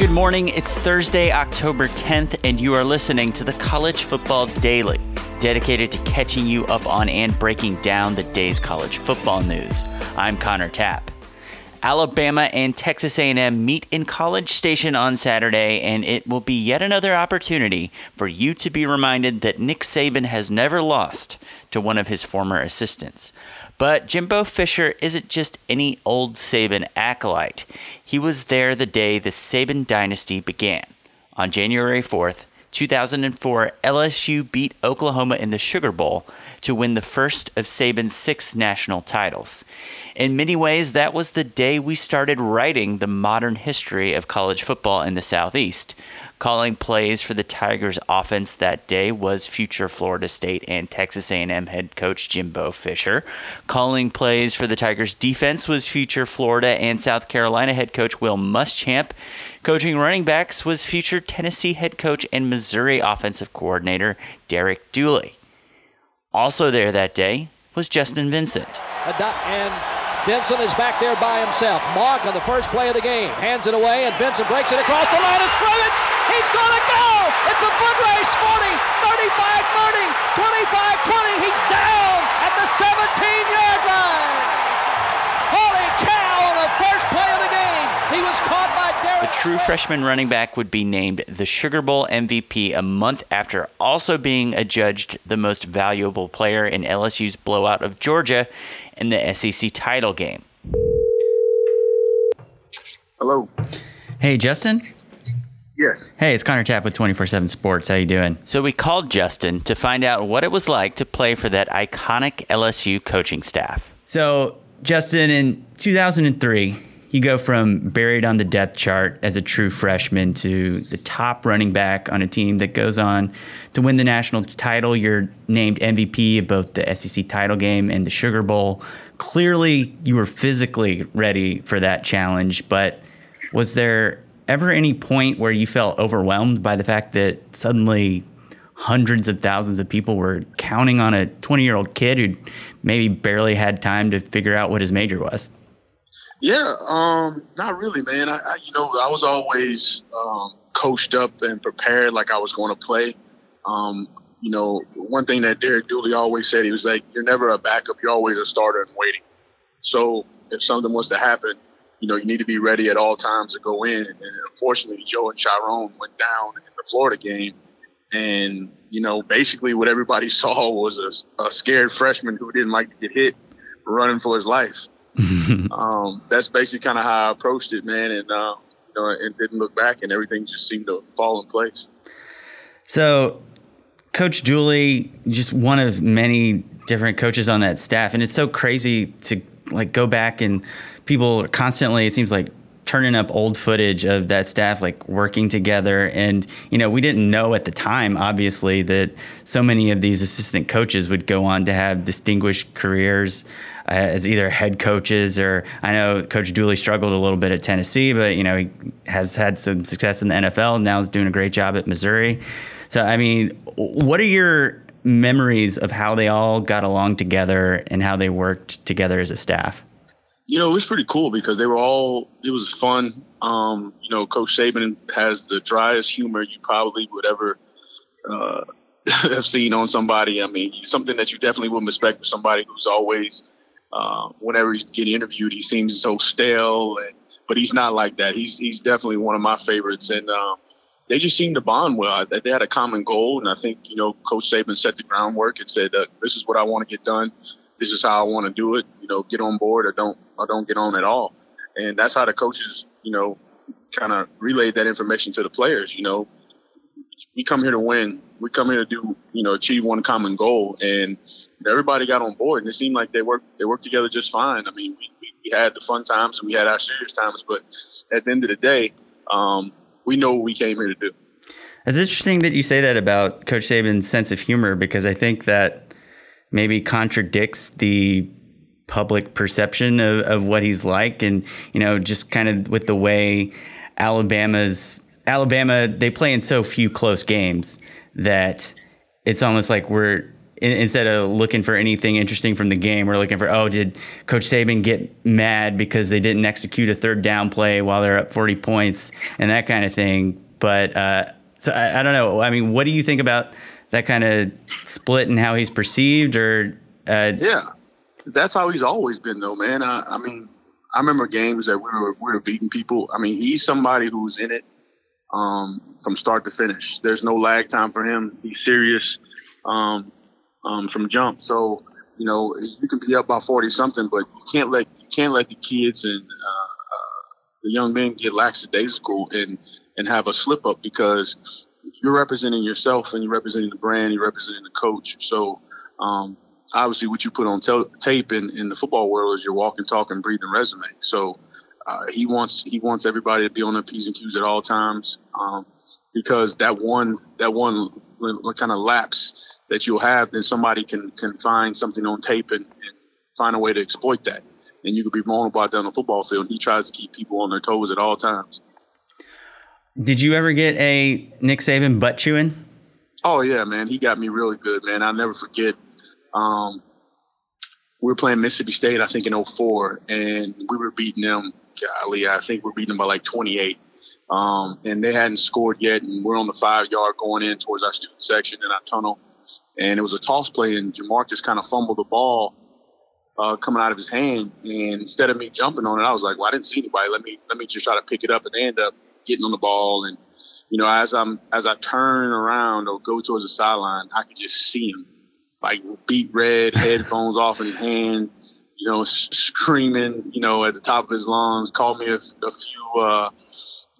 Good morning, it's Thursday, October 10th, and you are listening to the College Football Daily, dedicated to catching you up on and breaking down the day's college football news. I'm Connor Tapp. Alabama and Texas A&M meet in College Station on Saturday, and it will be yet another opportunity for you to be reminded that Nick Saban has never lost to one of his former assistants. But Jimbo Fisher isn't just any old Saban acolyte. He was there the day the Saban dynasty began. On January 4th, 2004, LSU beat Oklahoma in the Sugar Bowl to win the first of Saban's 6 national titles. In many ways, that was the day we started writing the modern history of college football in the Southeast. Calling plays for the Tigers' offense that day was future Florida State and Texas A&M head coach Jimbo Fisher. Calling plays for the Tigers' defense was future Florida and South Carolina head coach Will Muschamp. Coaching running backs was future Tennessee head coach and Missouri offensive coordinator Derek Dooley. Also there that day was Justin Vincent. And Vincent is back there by himself. Mark on the first play of the game. Hands it away, and Vincent breaks it across the line of scrimmage. He's going to go! It's a foot race, 40, 35, 30, 25, 20. He's down at the 17-yard line. Holy cow, on the first play of the game. He was caught by Derek. The true freshman running back would be named the Sugar Bowl MVP a month after also being adjudged the most valuable player in LSU's blowout of Georgia in the SEC title game. Hello. Hey, Justin? Yes. Hey, it's Connor Tapp with 24/7 Sports. How you doing? So we called Justin to find out what it was like to play for that iconic LSU coaching staff. So, Justin, in 2003, you go from buried on the depth chart as a true freshman to the top running back on a team that goes on to win the national title. You're named MVP of both the SEC title game and the Sugar Bowl. Clearly, you were physically ready for that challenge, but was there ever any point where you felt overwhelmed by the fact that suddenly hundreds of thousands of people were counting on a 20-year-old kid who maybe barely had time to figure out what his major was? Yeah, not really, man. I was always coached up and prepared like I was going to play. One thing that Derek Dooley always said, he was like, "You're never a backup. You're always a starter and waiting." So if something was to happen, you need to be ready at all times to go in. And unfortunately, Joe and Chiron went down in the Florida game. And, basically what everybody saw was a scared freshman who didn't like to get hit running for his life. That's basically kind of how I approached it, man. And, it didn't look back, and everything just seemed to fall in place. So Coach Dooley, just one of many different coaches on that staff. And it's so crazy to go back, and people are constantly, it seems like, turning up old footage of that staff working together. And we didn't know at the time, obviously, that so many of these assistant coaches would go on to have distinguished careers as either head coaches, or I know Coach Dooley struggled a little bit at Tennessee, but he has had some success in the NFL and now is doing a great job at Missouri. So what are your memories of how they all got along together and how they worked together as a staff? It was pretty cool because it was fun. Coach Saban has the driest humor you probably would ever have seen on somebody. Something that you definitely wouldn't expect with somebody who's always, whenever he's getting interviewed, he seems so stale, but he's not like that. He's definitely one of my favorites. And they just seemed to bond well. They had a common goal, and I think, Coach Saban set the groundwork and said, this is what I want to get done. This is how I want to do it. Get on board or don't get on at all. And that's how the coaches, kind of relayed that information to the players. We come here to win. We come here to do, achieve one common goal. And everybody got on board, and it seemed like they worked together just fine. We had the fun times and we had our serious times, but at the end of the day, we know what we came here to do. It's interesting that you say that about Coach Saban's sense of humor, because I think that maybe contradicts the public perception of what he's like. And, just kind of with the way Alabama, they play in so few close games that it's almost like instead of looking for anything interesting from the game, we're looking for, oh, did Coach Saban get mad because they didn't execute a third down play while they're up 40 points and that kind of thing. But so I don't know. I mean, what do you think about that kind of split and how he's perceived? Or yeah, that's how he's always been, though, man. I mean, I remember games that we were beating people. I mean, he's somebody who's in it from start to finish. There's no lag time for him. He's serious from jump. So, you know, you can be up by 40 something, but you can't let the kids and the young men get lackadaisical and have a slip up, because you're representing yourself and you're representing the brand, you're representing the coach. So obviously what you put on tape in the football world is your walk and talk and breathe and resume. So he wants everybody to be on their P's and Q's at all times, because that one kind of lapse that you'll have, then somebody can find something on tape and find a way to exploit that. And you could be vulnerable out there on the football field. He tries to keep people on their toes at all times. Did you ever get a Nick Saban butt chewing? Oh, yeah, man. He got me really good, man. I'll never forget. We were playing Mississippi State, I think, in 2004, and we were beating them. Golly, I think we're beating them by like 28. And they hadn't scored yet, and we're on the 5-yard going in towards our student section in our tunnel. And it was a toss play, and Jamarcus kind of fumbled the ball coming out of his hand. And instead of me jumping on it, I was like, well, I didn't see anybody. Let me just try to pick it up, and they end up getting on the ball. And, you know, as I turn around or go towards the sideline, I could just see him, like, beat red, headphones off in his hand, you know, screaming, you know, at the top of his lungs, called me a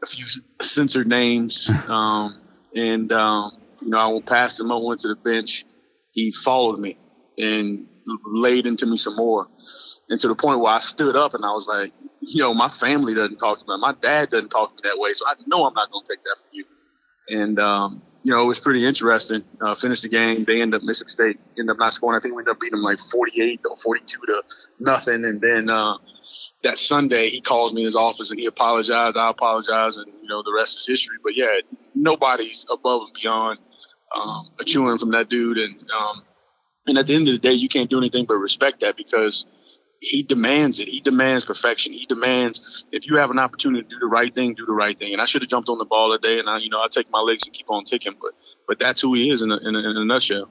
few censored names. You know, I passed him up, went to the bench. He followed me and laid into me some more. And to the point where I stood up and I was like, you know, my family doesn't talk to me. My dad doesn't talk to me that way. So I know I'm not going to take that from you. And, you know, it was pretty interesting. Finished the game. They end up Mississippi State, end up not scoring. I think we ended up beating them like 48 or 42 to nothing. And then that Sunday, he calls me in his office and he apologized. I apologized, and, you know, the rest is history. But yeah, nobody's above and beyond a chewing from that dude. And at the end of the day, you can't do anything but respect that, because he demands it. He demands perfection. He demands, if you have an opportunity to do the right thing, do the right thing. And I should have jumped on the ball today, and I take my legs and keep on ticking. But that's who he is in a nutshell.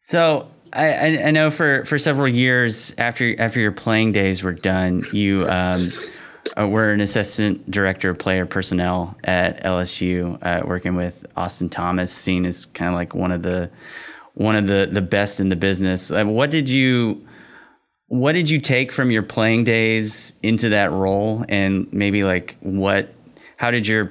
So I know for several years after your playing days were done, you were an assistant director of player personnel at LSU, working with Austin Thomas, seen as kind of like one of the best in the business. What did you take from your playing days into that role? And maybe like how did your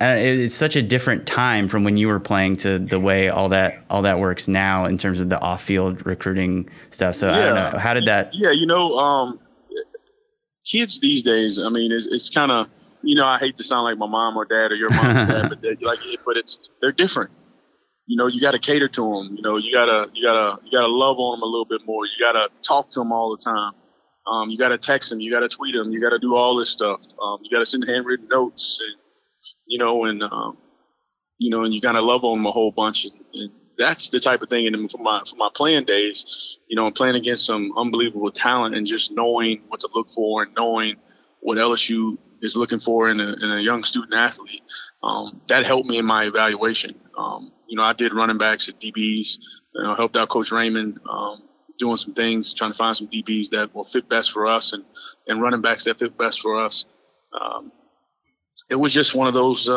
it's such a different time from when you were playing to the way all that works now in terms of the off-field recruiting stuff. So yeah. I don't know. How did that? Yeah. You know, kids these days, I mean, it's kind of, you know, I hate to sound like my mom or dad or your mom or dad, but they're different. You know, you got to cater to them. You know, you gotta love on them a little bit more. You gotta talk to them all the time. You gotta text them. You gotta tweet them. You gotta do all this stuff. You gotta send handwritten notes, and and you gotta love on them a whole bunch. And that's the type of thing. And for my playing days, you know, I'm playing against some unbelievable talent, and just knowing what to look for and knowing what LSU is looking for in a young student athlete. That helped me in my evaluation. You know, I did running backs at DBs, you know, helped out Coach Raymond, doing some things, trying to find some DBs that will fit best for us and running backs that fit best for us. It was just one of those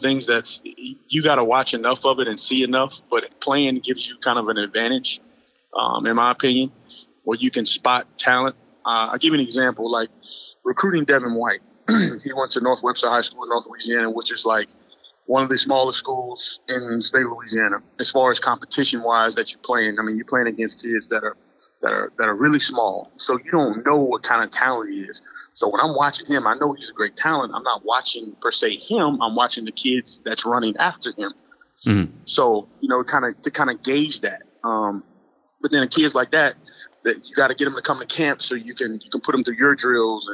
things that's, you got to watch enough of it and see enough, but playing gives you kind of an advantage, in my opinion, where you can spot talent. I'll give you an example, like recruiting Devin White. He went to North Webster High School in North Louisiana, which is like one of the smallest schools in state Louisiana as far as competition-wise that you're playing. I mean, you're playing against kids that are really small, so you don't know what kind of talent he is. So when I'm watching him, I know he's a great talent. I'm not watching per se him. I'm watching the kids that's running after him. Mm-hmm. So, you know, to kind of gauge that. But then the kids like that you got to get them to come to camp so you can put them through your drills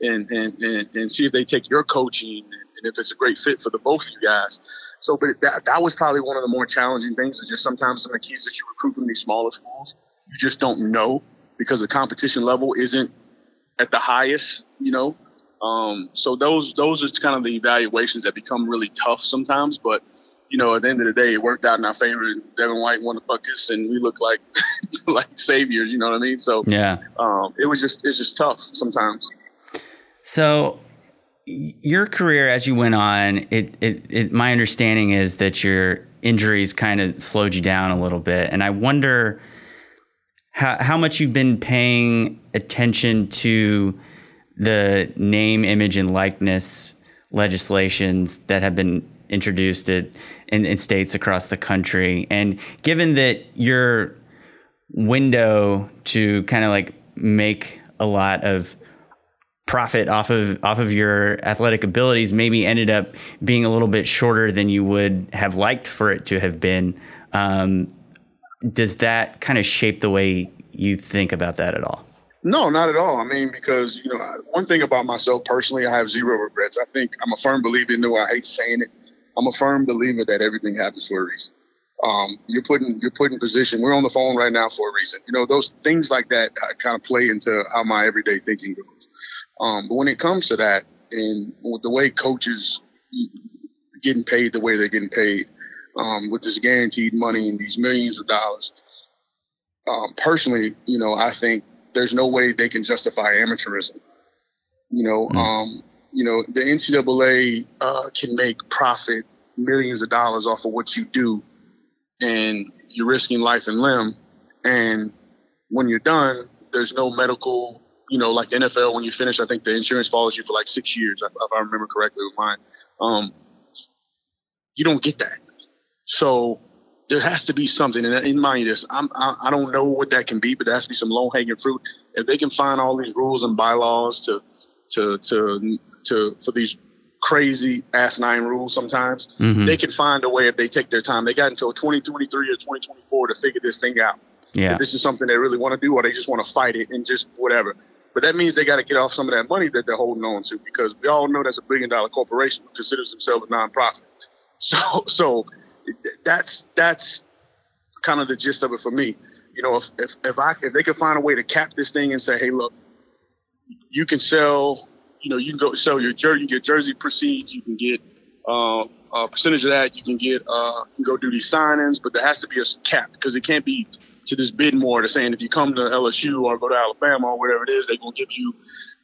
and see if they take your coaching and and if it's a great fit for the both of you guys. So, but that was probably one of the more challenging things, is just sometimes some of the kids that you recruit from these smaller schools, you just don't know because the competition level isn't at the highest, you know. So those are kind of the evaluations that become really tough sometimes. But, you know, at the end of the day, it worked out in our favor. Devin White won the Butkus, and we looked like like saviors, you know what I mean? So yeah, it's just tough sometimes. So your career as you went on, it my understanding is that your injuries kind of slowed you down a little bit. And I wonder how much you've been paying attention to the name, image, and likeness legislations that have been introduced in states across the country. And given that your window to kind of like make a lot of profit off of your athletic abilities maybe ended up being a little bit shorter than you would have liked for it to have been, does that kind of shape the way you think about that at all? No, not at all. I mean, because, you know, one thing about myself personally, I have zero regrets. I think I'm a firm believer, though I hate saying it, I'm a firm believer that everything happens for a reason. You're put in position. We're on the phone right now for a reason. You know, those things like that kind of play into how my everyday thinking goes. But when it comes to that, and with the way coaches getting paid the way they're getting paid, with this guaranteed money and these millions of dollars, personally, you know, I think there's no way they can justify amateurism. You know, the NCAA can make profit millions of dollars off of what you do, and you're risking life and limb. And when you're done, there's no medical, you know, like the NFL, when you finish, I think the insurance follows you for like 6 years, if I remember correctly with mine. You don't get that. So there has to be something, and mind you, this, I don't know what that can be, but there has to be some low-hanging fruit. If they can find all these rules and bylaws to for these crazy asinine rules sometimes, they can find a way if they take their time. They got until 2023 or 2024 to figure this thing out. Yeah, if this is something they really want to do, or they just want to fight it and just whatever. But that means they got to get off some of that money that they're holding on to, because we all know that's a billion-dollar corporation who considers themselves a nonprofit. So that's kind of the gist of it for me. You know, if they could find a way to cap this thing and say, hey, look, you can sell, you know, you can go sell your jersey, you get jersey proceeds, you can get a percentage of that, you can get, you can go do these sign-ins, but there has to be a cap, because it can't be to this bid more to saying if you come to LSU or go to Alabama or whatever it is, they're going to give you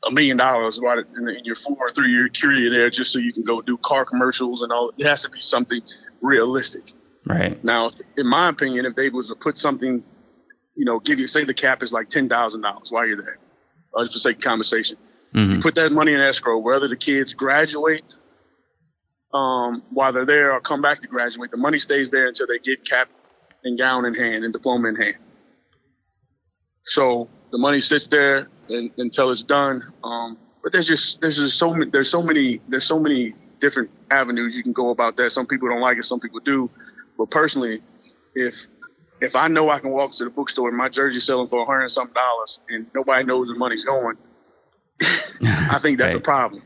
$1 million in your 4 or 3 year career there just so you can go do car commercials and all. It has to be something realistic. Right. Now, in my opinion, if they was to put something, you know, give you, say the cap is like $10,000 while you're there, or just for sake of conversation, you put that money in escrow, whether the kids graduate while they're there or come back to graduate, the money stays there until they get capped and gown in hand and diploma in hand. So the money sits there until it's done. But there's so many different avenues you can go about that. Some people don't like it, some people do. But personally, if I know I can walk to the bookstore and my jersey's selling for $100 and something and nobody knows where money's going, I think that's right. A problem.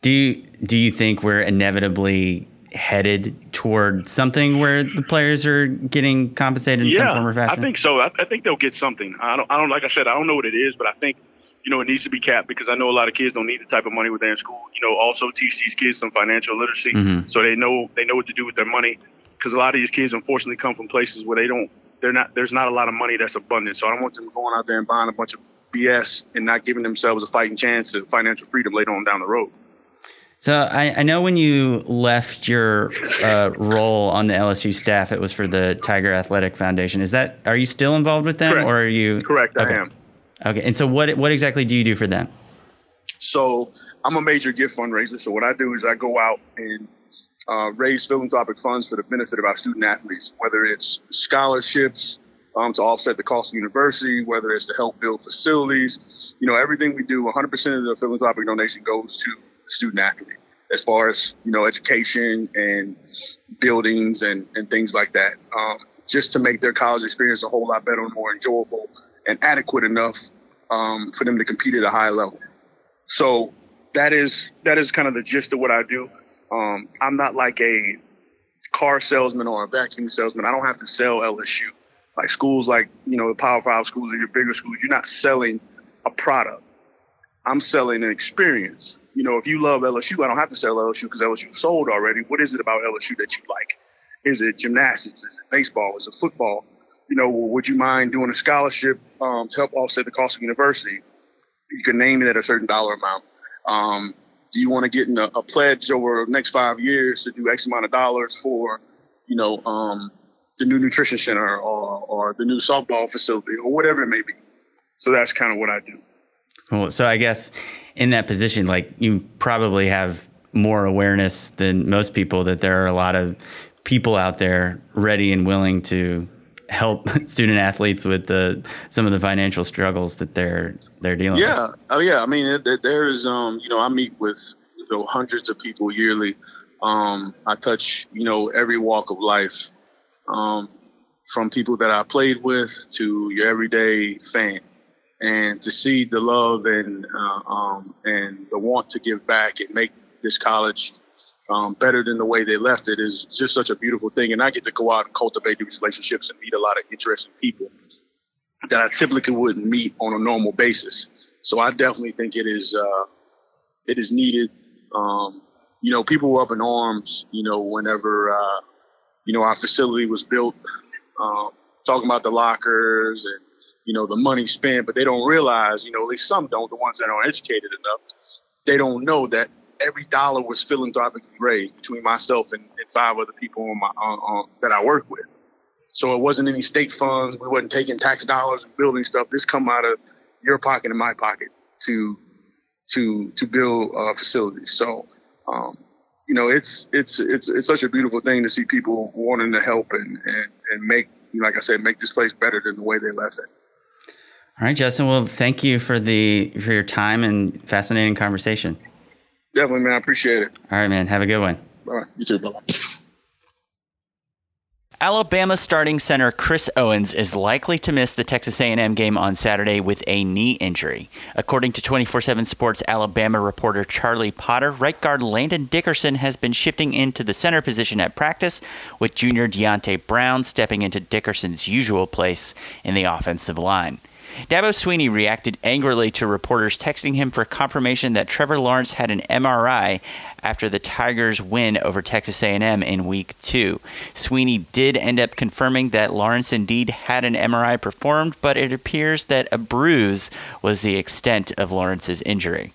Do you think we're inevitably headed toward something where the players are getting compensated in some form or fashion? I think so. I think they'll get something. I don't, like I said, I don't know what it is, but I think, you know, it needs to be capped, because I know a lot of kids don't need the type of money when they're in school. You know, also teach these kids some financial literacy, so they know what to do with their money, because a lot of these kids unfortunately come from places where there's not a lot of money that's abundant. So I don't want them going out there and buying a bunch of BS and not giving themselves a fighting chance at financial freedom later on down the road. So I know when you left your role on the LSU staff, it was for the Tiger Athletic Foundation. Are you still involved with them? Correct. Or are you? Correct, okay. I am. Okay, and so what exactly do you do for them? So I'm a major gift fundraiser. So what I do is I go out and raise philanthropic funds for the benefit of our student athletes, whether it's scholarships to offset the cost of the university, whether it's to help build facilities. You know, everything we do, 100% of the philanthropic donation goes to student athlete, as far as, you know, education and buildings and things like that, just to make their college experience a whole lot better and more enjoyable and adequate enough for them to compete at a high level. So that is kind of the gist of what I do. I'm not like a car salesman or a vacuum salesman. I don't have to sell LSU. Like schools like, you know, the Power Five schools or your bigger schools, you're not selling a product. I'm selling an experience. You know, if you love LSU, I don't have to sell LSU because LSU sold already. What is it about LSU that you like? Is it gymnastics? Is it baseball? Is it football? You know, would you mind doing a scholarship to help offset the cost of university? You can name it at a certain dollar amount. Do you want to get in a pledge over the next 5 years to do X amount of dollars for, you know, the new nutrition center or the new softball facility or whatever it may be? So that's kind of what I do. Cool. So I guess in that position, like, you probably have more awareness than most people that there are a lot of people out there ready and willing to help student athletes with some of the financial struggles that they're dealing with. Yeah. Oh, yeah. I mean, there is, you know, I meet with, you know, hundreds of people yearly. I touch, you know, every walk of life, from people that I played with to your everyday fan. And to see the love and the want to give back and make this college better than the way they left it is just such a beautiful thing. And I get to go out and cultivate these relationships and meet a lot of interesting people that I typically wouldn't meet on a normal basis. So I definitely think it is needed. You know, people were up in arms, you know, whenever, you know, our facility was built, talking about the lockers and, you know, the money spent, but they don't realize, you know, at least some don't, the ones that aren't educated enough, they don't know that every dollar was philanthropically raised between myself and five other people that I work with. So it wasn't any state funds. We wasn't taking tax dollars and building stuff. This come out of your pocket and my pocket to build facilities. So, you know, it's such a beautiful thing to see people wanting to help and make, like I said, make this place better than the way they left it. All right, Justin. Well, thank you for your time and fascinating conversation. Definitely, man. I appreciate it. All right, man. Have a good one. All right. You too. Bye-bye. Alabama starting center Chris Owens is likely to miss the Texas A&M game on Saturday with a knee injury. According to 24/7 Sports Alabama reporter Charlie Potter, right guard Landon Dickerson has been shifting into the center position at practice, with junior Deonte Brown stepping into Dickerson's usual place in the offensive line. Dabo Sweeney reacted angrily to reporters texting him for confirmation that Trevor Lawrence had an MRI after the Tigers' win over Texas A&M in Week 2. Sweeney did end up confirming that Lawrence indeed had an MRI performed, but it appears that a bruise was the extent of Lawrence's injury.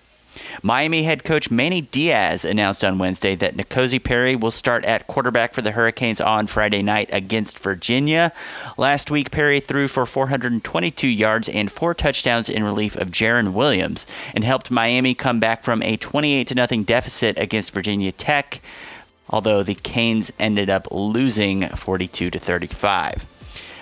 Miami head coach Manny Diaz announced on Wednesday that N'Kosi Perry will start at quarterback for the Hurricanes on Friday night against Virginia. Last week, Perry threw for 422 yards and 4 touchdowns in relief of Jarren Williams and helped Miami come back from a 28-0 deficit against Virginia Tech, although the Canes ended up losing 42-35.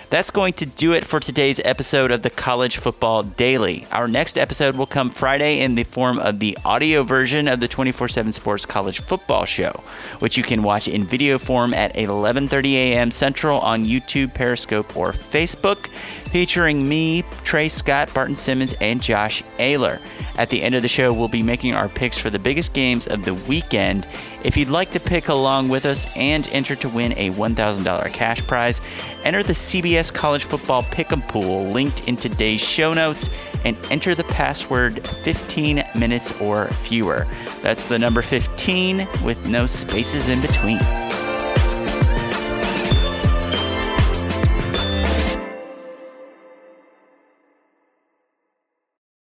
That's going to do it for today's episode of the College Football Daily. Our next episode will come Friday in the form of the audio version of the 24/7 Sports College Football Show, which you can watch in video form at 11:30 a.m. Central on YouTube, Periscope, or Facebook, featuring me, Trey Scott, Barton Simmons, and Josh Ayler. At the end of the show, we'll be making our picks for the biggest games of the weekend. If you'd like to pick along with us and enter to win a $1,000 cash prize, enter the CBS College Football Pick 'em Pool linked in today's show notes and enter the password 15 minutes or fewer. That's the number 15 with no spaces in between.